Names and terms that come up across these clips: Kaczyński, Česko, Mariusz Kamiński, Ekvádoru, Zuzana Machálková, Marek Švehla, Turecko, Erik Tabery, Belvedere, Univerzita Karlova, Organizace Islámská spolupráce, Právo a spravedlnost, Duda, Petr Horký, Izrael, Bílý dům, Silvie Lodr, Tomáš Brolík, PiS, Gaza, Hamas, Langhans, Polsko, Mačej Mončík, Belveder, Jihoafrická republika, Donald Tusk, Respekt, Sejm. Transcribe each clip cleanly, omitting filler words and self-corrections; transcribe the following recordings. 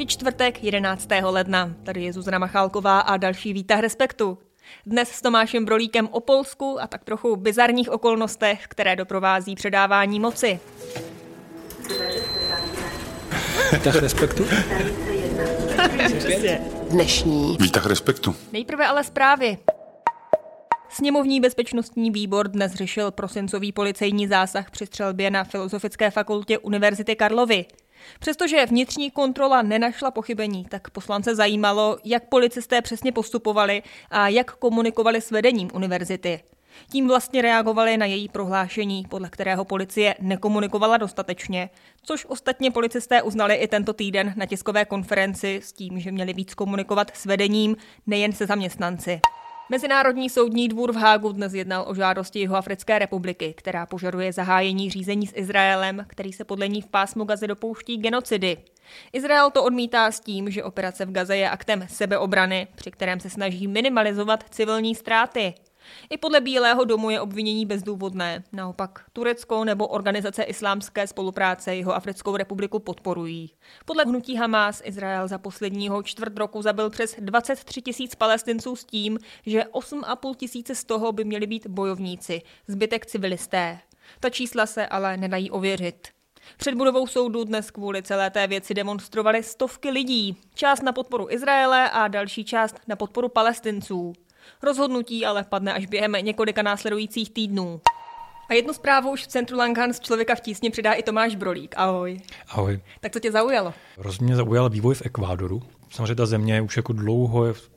Je čtvrtek 11. ledna. Tady je Zuzana Machálková a další výtah Respektu. Dnes s Tomášem Brolíkem o Polsku a tak trochu bizarních okolnostech, které doprovází předávání moci. Výtah Respektu? Dnešní výtah Respektu. Nejprve ale zprávy. Sněmovní bezpečnostní výbor dnes řešil prosincový policejní zásah při střelbě na Filozofické fakultě Univerzity Karlovy. Přestože vnitřní kontrola nenašla pochybení, tak poslance zajímalo, jak policisté přesně postupovali a jak komunikovali s vedením univerzity. Tím vlastně reagovali na její prohlášení, podle kterého policie nekomunikovala dostatečně, což ostatně policisté uznali i tento týden na tiskové konferenci s tím, že měli víc komunikovat s vedením, nejen se zaměstnanci. Mezinárodní soudní dvůr v Hágu dnes jednal o žádosti Jihoafrické republiky, která požaduje zahájení řízení s Izraelem, který se podle ní v pásmu Gazy dopouští genocidy. Izrael to odmítá s tím, že operace v Gaze je aktem sebeobrany, při kterém se snaží minimalizovat civilní ztráty. I podle Bílého domu je obvinění bezdůvodné. Naopak Turecko nebo Organizace Islámské spolupráce Jihoafrickou republiku podporují. Podle hnutí Hamas Izrael za posledního čtvrt roku zabil přes 23 000 Palestinců s tím, že 8 500 z toho by měli být bojovníci, zbytek civilisté. Ta čísla se ale nedají ověřit. Před budovou soudu dnes kvůli celé té věci demonstrovaly stovky lidí. Část na podporu Izraele a další část na podporu Palestinců. Rozhodnutí ale padne až během několika následujících týdnů. A jednu zprávu už v centru Langhans Člověka v tísni předá i Tomáš Brolík. Ahoj. Ahoj. Tak co tě zaujalo? Rozhodně zaujal vývoj v Ekvádoru. Samozřejmě ta země už jako dlouho je v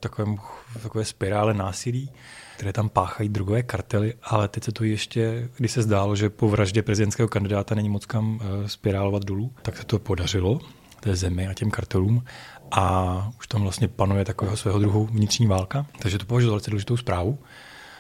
takové spirále násilí, které tam páchají drogové kartely, ale teď se to ještě, když se zdálo, že po vraždě prezidentského kandidáta není moc kam spirálovat dolů, tak se to podařilo té zemi a těm kartelům a už tam vlastně panuje takového svého druhu vnitřní válka, takže to považuji za velice důležitou zprávu.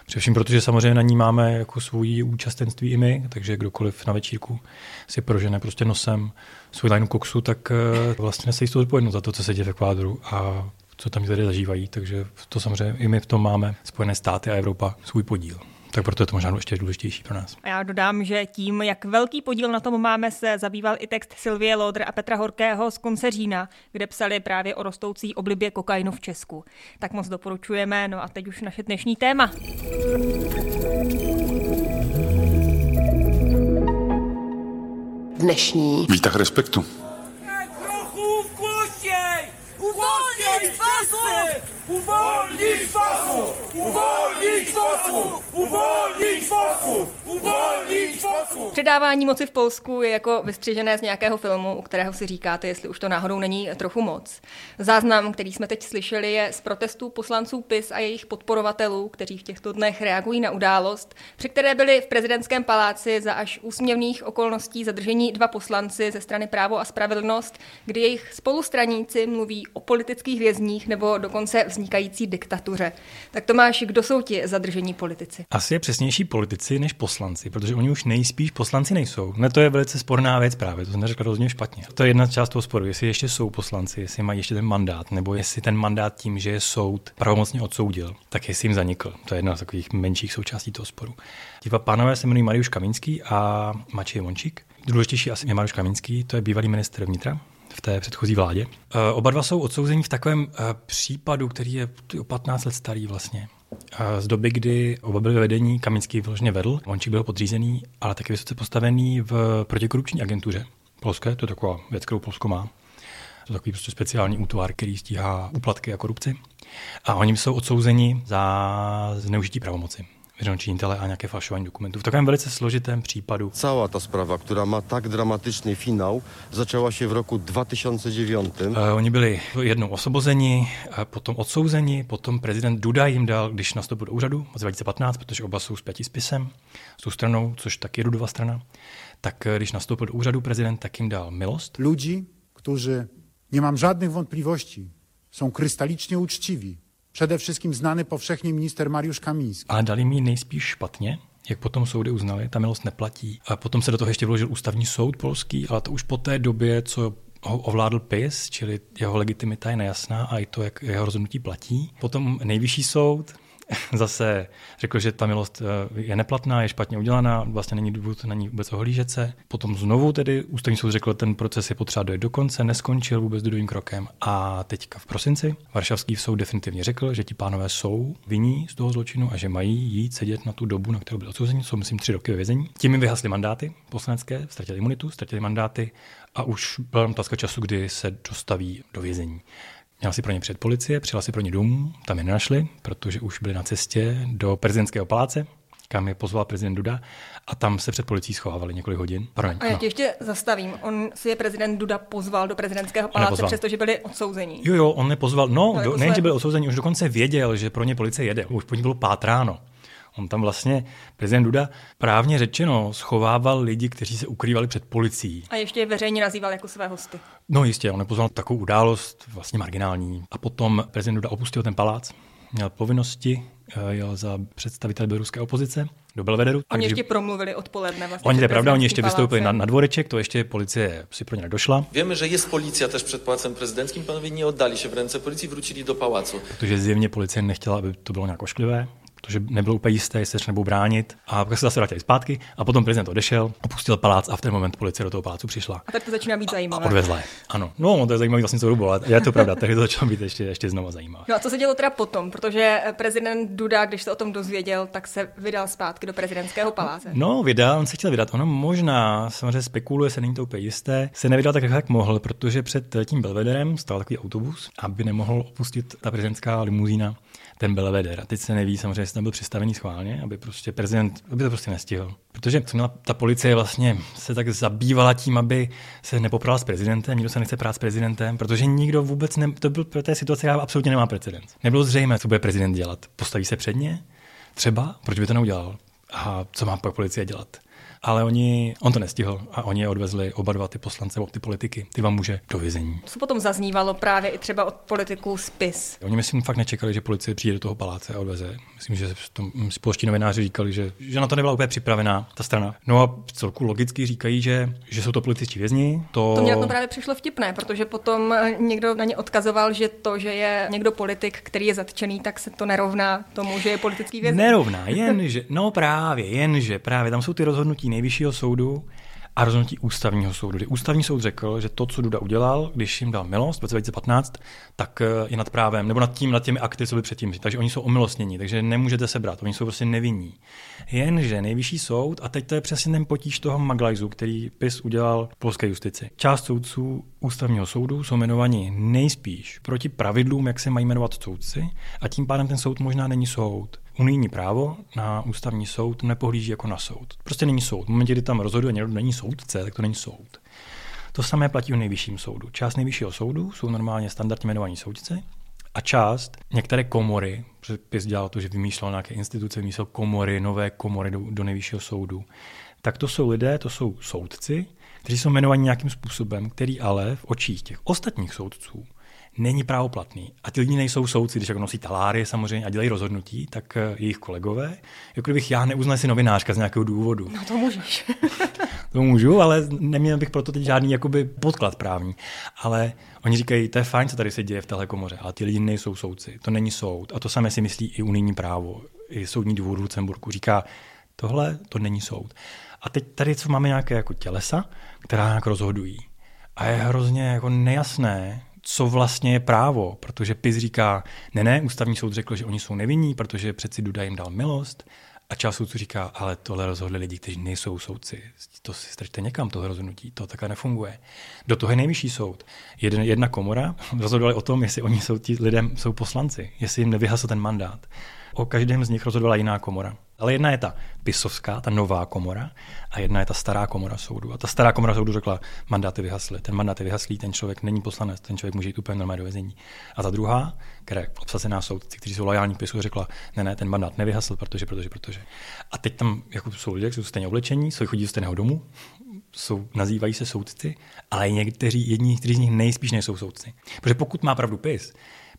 Především protože samozřejmě na ní máme jako svoji účastenství i my, takže kdokoliv na večírku si prožene prostě nosem svůj lajnu koksu, tak vlastně nese jistou odpovědnost za to, co se děje v Ekvádoru a co tam lidé zažívají, takže to samozřejmě i my v tom máme Spojené státy a Evropa svůj podíl. Tak proto je to možná ještě důležitější pro nás. A já dodám, že tím, jak velký podíl na tom máme, se zabýval i text Silvie Lodr a Petra Horkého z konce října, kde psali právě o rostoucí oblibě kokainu v Česku. Tak moc doporučujeme, no a teď už naše dnešní téma. Dnešní výtah Respektu. Předávání moci v Polsku je jako vystřižené z nějakého filmu, u kterého si říkáte, jestli už to náhodou není trochu moc. Záznam, který jsme teď slyšeli, je z protestů poslanců PiS a jejich podporovatelů, kteří v těchto dnech reagují na událost, při které byli v prezidentském paláci za až úsměvných okolností zadrženi dva poslanci ze strany Právo a spravedlnost, kdy jejich spolustraníci mluví o politických vězních nebo dokonce vznikající diktatuře. Tak Tomáši, kdo jsou ti zadržení politici? Asi je přesnější politici než poslanci, protože oni už nejspíš poslanci nejsou. Ne, to je velice sporná věc právě, to jsem řekl rozhodně špatně. To je jedna část toho sporu, jestli ještě jsou poslanci, jestli mají ještě ten mandát, nebo jestli ten mandát tím, že je soud pravomocně odsoudil, tak jestli jim zanikl. To je jedna z takových menších součástí toho sporu. Ti dva pánové se jmenují Mariusz Kamiński a Mačej Mončík. Důležitější asi je Mariusz Kamiński, to je bývalý ministr vnitra v té předchozí vládě. Oba dva jsou odsouzeni v takovém případu, který je o 15 let starý vlastně. Z doby, kdy oba byli vedení, Kamiński vložně vedl, Mončík byl podřízený, ale taky vysoce postavený v protikorupční agentuře polské, to je taková věc, kterou Polsko má. To je takový prostě speciální útvar, který stíhá úplatky a korupci. A oni jsou odsouzeni za zneužití pravomoci činitele a nějaké falšování dokumentů. V takovém velice složitém případu. Celá ta zpráva, která má tak dramatický finál, začala se v roku 2009. Oni byli jednou osvobozeni, potom odsouzeni, potom prezident Duda jim dal, když nastoupil do úřadu, v 2015, protože oba jsou zpětí spisem, s tou stranou, což taky je Dudova strana, tak když nastoupil do úřadu prezident, tak jim dal milost. Lidi, kteří, nemám žádných wątpliwości, jsou krystalicznie uczciví. Především známý povšechně minister Mariusz Kamiński. Ale dali mi nejspíš špatně, jak potom soudy uznali, ta milost neplatí. A potom se do toho ještě vložil ústavní soud polský, ale to už po té době, co ho ovládl PiS, čili jeho legitimita je nejasná a i to, jak jeho rozhodnutí platí. Potom nejvyšší soud zase řekl, že ta milost je neplatná, je špatně udělaná, vlastně není důvod na ní vůbec ohlížet se. Potom znovu tedy Ústavní soud řekl, ten proces je potřeba dojet do konce, neskončil vůbec druhým krokem. A teďka v prosinci Varšavský soud definitivně řekl, že ti pánové jsou vinní z toho zločinu a že mají jít sedět na tu dobu, na kterou byli odsouzeni, jsou myslím 3 roky ve vězení. Tím jim vyhasly mandáty poslanecké, ztratili imunitu, ztratili mandáty a už byla otázka času, kdy se dostaví do vězení. Měla si pro ně přijet policie, přijela si pro ně dům, tam je nenašli, protože už byli na cestě do prezidentského paláce, kam je pozval prezident Duda a tam se před policií schovávali několik hodin. A já tě ještě zastavím. On si je prezident Duda pozval do prezidentského paláce, přestože byli odsouzení. Jo, on nepozval. No, nejenže byli odsouzení, už dokonce věděl, že pro ně policie jede, už po ní bylo pátráno. On tam vlastně, prezident Duda, právně řečeno schovával lidi, kteří se ukrývali před policií. A ještě je veřejně nazýval jako své hosty. No jistě, on nepozval takovou událost, vlastně marginální. A potom prezident Duda opustil ten palác, měl povinnosti, jel za představiteli běloruské opozice do Belvederu. Oni ještě promluvili odpoledne. Vlastně oni, to je pravda, oni ještě vystoupili na dvoreček, to ještě policie si pro ně nedošla. Víme, že jest policie tež před palácem prezidentským, panovi nie oddali se v ręce policie, vrutili do palácu. Protože zjevně policie nechtěla, aby to bylo nějak ošklivé. Protože nebylo úplně jisté, jestli se nebudou bránit. A pak se zase vrátili zpátky a potom prezident odešel, opustil palác a v ten moment policie do toho palácu přišla. A tak to začíná být zajímavé. A odvezla je. Ano. No, to je zajímavé vlastně, co dobu, ale je to pravda, takže to začalo být ještě znova zajímavé. No a co se dělo teda potom? Protože prezident Duda, když se o tom dozvěděl, tak se vydal zpátky do prezidentského paláce. No, vydal, on se chtěl vydat. Ono možná, samozřejmě spekuluje, se není to úplně jisté. Se nevydal tak, jak mohl, protože před tím Belvederem stál takový autobus, aby nemohl opustit ta prezidentská limuzína ten Belvedere. A teď se neví samozřejmě, jestli tam byl přistavený schválně, aby prostě prezident, aby to prostě nestihl. Protože co měla ta policie vlastně se tak zabývala tím, aby se nepoprala s prezidentem, nikdo se nechce prát s prezidentem, protože nikdo vůbec to byl pro té situace, která absolutně nemá precedens. Nebylo zřejmé, co bude prezident dělat. Postaví se před ně? Třeba? Proč by to neudělal? A co má pak policie dělat? Ale on to nestihl a oni je odvezli oba dva ty poslance, ty politiky, ty vám muže do vězení. Co potom zaznívalo právě i třeba od politiků spis? Oni myslím fakt nečekali, že policie přijde do toho paláce a odveze. Myslím, že společtí novináři říkali, že na to nebyla úplně připravená ta strana. No a celku logicky říkají, že jsou to političtí vězni. To mě na to právě přišlo vtipné, protože potom někdo na ně odkazoval, že to, že je někdo politik, který je zatčený, tak se to nerovná tomu, že je politický vězeň. Nerovná, jenže právě tam jsou ty rozhodnutí Nejvyššího soudu a rozhodnutí Ústavního soudu. Kdy Ústavní soud řekl, že to, co Duda udělal, když jim dal milost v 2015, tak je nad právem, nebo nad těmi akty, co by předtím. Takže oni jsou omilostnění, takže nemůžete sebrat, oni jsou prostě nevinní. Jenže Nejvyšší soud, a teď to je přesně ten potíž toho maglajzu, který PiS udělal v polské justici. Část soudců Ústavního soudu jsou jmenovaní nejspíš proti pravidlům, jak se mají jmenovat soudci, a tím pádem ten soud možná není soud. Unijní právo na Ústavní soud nepohlíží jako na soud. Prostě není soud. V momentě, kdy tam rozhoduje někdo, není soudce, tak to není soud. To samé platí o Nejvyšším soudu. Část Nejvyššího soudu jsou normálně standardně jmenovaní soudci a část některé komory, protože PiS dělal to, že vymýšlel nějaké instituce, vymýšlel komory, nové komory do Nejvyššího soudu, tak to jsou lidé, to jsou soudci, kteří jsou jmenovaní nějakým způsobem, který ale v očích těch ostatních soudců není právoplatný. A ti lidi nejsou soudci, když jako nosí taláry samozřejmě a dělají rozhodnutí, tak jejich kolegové, jako kdybych já neuznal si novinářka z nějakého důvodu. No to můžeš. To můžu, ale neměl bych proto teď žádný jakoby podklad právní. Ale oni říkají, to je fajn, co tady se děje v téhle komoře, ale ti lidi nejsou soudci, to není soud. A to samé si myslí i unijní právo, i soudní dvůr v Lucemburku. Říká, tohle to není soud. A teď tady co máme nějaké jako tělesa, která nějak rozhodují. A je hrozně jako nejasné, co vlastně je právo, protože PiS říká, ne, Ústavní soud řekl, že oni jsou nevinní, protože přeci Duda jim dal milost a část soudců říká, ale tohle rozhodli lidi, kteří nejsou soudci, to si strčte někam, tohle rozhodnutí, to takhle nefunguje. Do toho je Nejvyšší soud. Jedna komora rozhodovali o tom, jestli oni jsou ti lidem, jsou poslanci, jestli jim nevyhasl ten mandát. O každém z nich rozhodovala jiná komora. Ale jedna je ta pisovská, ta nová komora, a jedna je ta stará komora soudu. A ta stará komora soudu řekla, mandáty vyhasly. Ten mandát je vyhaslý, ten člověk není poslanec, ten člověk může jít úplně normálně do vězení. A ta druhá, která je obsazená soudci, kteří jsou lojální PiSu, řekla, ne, ten mandát nevyhasl, protože. A teď tam jako jsou lidé, jsou stejně oblečení, jsou chodí z stejného domu, nazývají se soudci, ale někteří kteří z nich nejspíš nejsou soudci. Protože pokud má pravdu PiS,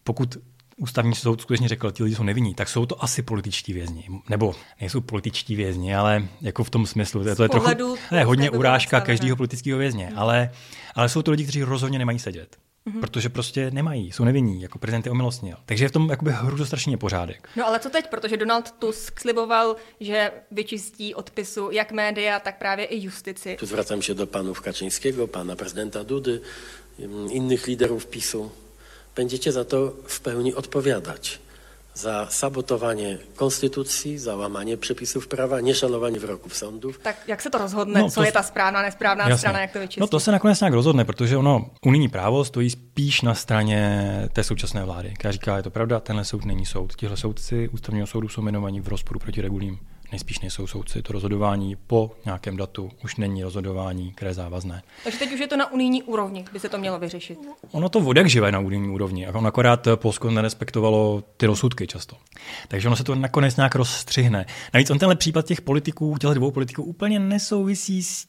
pokud Ústavní soud skutečně řekl, ti lidi jsou nevinní, tak jsou to asi političtí vězni. Nebo nejsou političtí vězni, ale jako v tom smyslu, to je trochu hodně urážka každého politického vězně, ale jsou to lidi, kteří rozhodně nemají sedět. Protože prostě nemají, jsou nevinní, jako prezident je omilostnil. Takže je v tom jakoby hruzostrašný nepořádek. No ale co teď, protože Donald Tusk sliboval, že vyčistí odpisu jak média, tak právě i justici. Tu zwracam się do panów Kaczyńskiego, pana prezydenta Dudy, innych liderów PiSu. Będziecie za to w pełni odpowiadać. Za sabotowanie konstytucji, za łamanie przepisów prawa, nieszanowanie wyroków sądów. Tak jak se to rozhodne, no, co je ta správná, nesprávná jasné. Strana, jak to vyčistí? No to se nakonec nějak rozhodne, protože ono unijní právo stojí spíš na straně té současné vlády, která říká, je to pravda, tenhle soud není soud. Tihle soudci ústavního soudu jsou jmenovaní v rozporu proti regulím. Nejspíš nejsou soudci. To rozhodování po nějakém datu už není rozhodování, které je závazné. Takže teď už je to na unijní úrovni, by se to mělo vyřešit. Ono to vodak živé na unijní úrovni. Ono akorát Polsko nerespektovalo ty rozsudky často. Takže ono se to nakonec nějak rozstřihne. Navíc on tenhle případ těch politiků, těch dvou politiků úplně nesouvisí s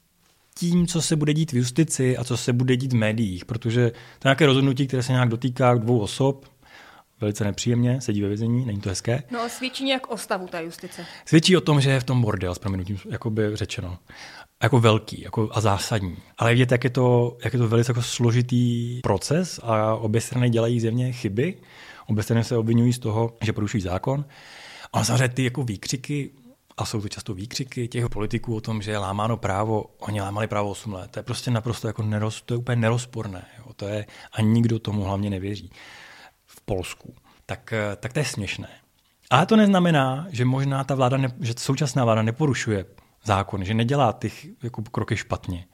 tím, co se bude dít v justici a co se bude dít v médiích, protože to je nějaké rozhodnutí, které se nějak dotýká dvou osob. Velice nepříjemně, sedí ve vězení, není to hezké. No a svědčí nějak o stavu té justice. Svědčí o tom, že je v tom bordel, s prominutím, jako by řečeno. Jako velký jako a zásadní. Ale vidět, jak je to velice jako složitý proces a obě strany dělají zjevně chyby. Obě strany se obvinují z toho, že porušují zákon. A samozřejmě ty jako výkřiky, a jsou to často výkřiky těch politiků o tom, že je lámáno právo, oni lámali právo 8 let. To je prostě naprosto jako to je úplně nerozporné. Jo. To je, a nikdo tomu hlavně nevěří. Polsku. Tak to je směšné. Ale to neznamená, že možná ta vláda, že současná vláda neporušuje zákon, že nedělá ty jako kroky špatně.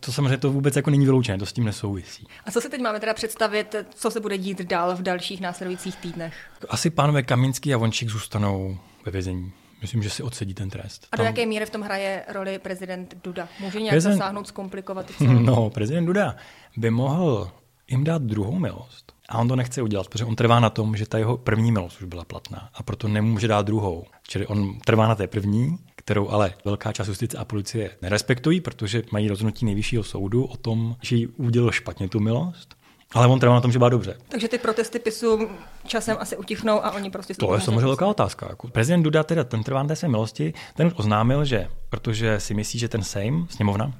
To samozřejmě to vůbec jako není vyloučené, to s tím nesouvisí. A co se teď máme teda představit, co se bude dít dál v dalších následujících týdnech? Asi pánové Kamiński a Mončík zůstanou ve vězení. Myslím, že si odsedí ten trest. A do jaké míry v tom hraje roli prezident Duda? Může nějak zasáhnout, zkomplikovat? No, prezident Duda by mohl jim dát druhou milost. A on to nechce udělat, protože on trvá na tom, že ta jeho první milost už byla platná a proto nemůže dát druhou. Čili on trvá na té první, kterou ale velká část justice a policie nerespektují, protože mají rozhodnutí nejvyššího soudu o tom, že jí udělil špatně tu milost, ale on trvá na tom, že byla dobře. Takže ty protesty PISu časem asi utichnou a oni prostě... To je samozřejmě velká otázka. Prezident Duda teda ten trvá na té své milosti, ten už oznámil, že protože si myslí, že ten Sejm, sněmovna,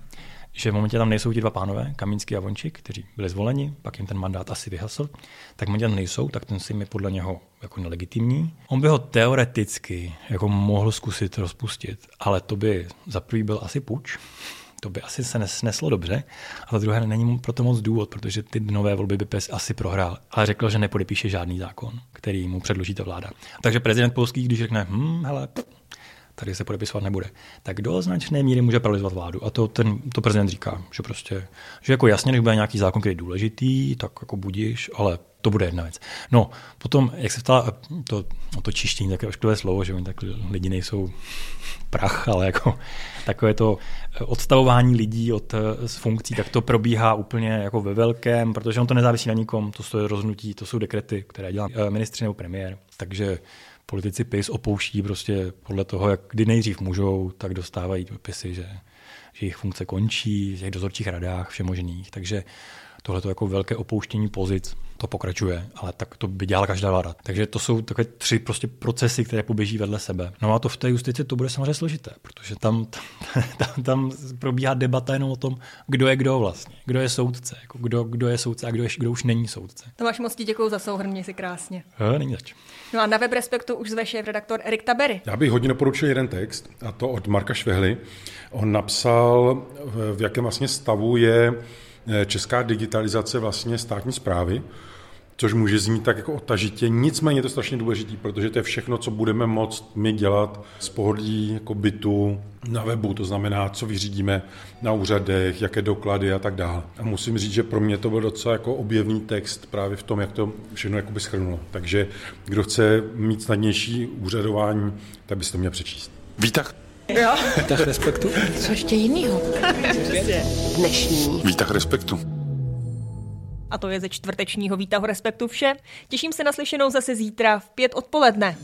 že v momentě tam nejsou ti dva pánové, Kamiński a Mončík, kteří byli zvoleni, pak jim ten mandát asi vyhasl, tak v momentě tam nejsou, tak ten Sejm je podle něho jako nelegitimní. On by ho teoreticky jako mohl zkusit rozpustit, ale to by za prvý byl asi puč, to by asi se nesneslo dobře, a za druhé není mu proto moc důvod, protože ty nové volby by PES asi prohrál, ale řekl, že nepodepíše žádný zákon, který mu předloží ta vláda. Takže prezident polský, když řekne, hele, tady se podepisovat nebude, tak do značné míry může paralyzovat vládu. A to prezident říká, že prostě, že jako jasně, když bude nějaký zákon, který je důležitý, tak jako budiš, ale to bude jedna věc. No, potom, jak se ptala, to čištění, takové ošklivé slovo, že oni tak lidi nejsou prach, ale jako takové to odstavování lidí z funkcí, tak to probíhá úplně jako ve velkém, protože on to nezávisí na nikom, to je rozhodnutí, to jsou dekrety, které dělá ministři nebo premiér, takže politici PIS opouští prostě podle toho, jak kdy nejdřív můžou, tak dostávají dopisy, že jejich funkce končí, v těch dozorčích radách všemožných. Takže tohle to jako velké opouštění pozic, to pokračuje, ale tak to by dělala každá vláda. Takže to jsou takové 3 prostě procesy, které poběží vedle sebe. No a to v té justici to bude samozřejmě složité, protože tam probíhá debata jenom o tom, kdo je kdo vlastně, kdo je soudce, jako kdo je soudce a kdo už není soudce. Tomáš, moc ti děkuju za souhrn, měj si krásně. Není zač. No a na web Respektu už zve šéfredaktor Erik Tabery. Já bych hodně doporučil jeden text, a to od Marka Švehly. On napsal, v jakém vlastně stavu je česká digitalizace vlastně státní správy, což může znít tak jako odtažitě, nicméně je to strašně důležitý, protože to je všechno, co budeme moct my dělat z pohodlí jako bytu na webu, to znamená, co vyřídíme na úřadech, jaké doklady a tak dále. A musím říct, že pro mě to byl docela jako objevný text právě v tom, jak to všechno jakoby shrnulo. Takže kdo chce mít snadnější úřadování, tak byste to měl přečíst. Výtah. Jo. Výtah Respektu. Co ještě jinýho? Dnešní Výtah Respektu. A to je ze čtvrtečního Výtahu Respektu vše. Těším se na slyšenou zase zítra v 5 odpoledne.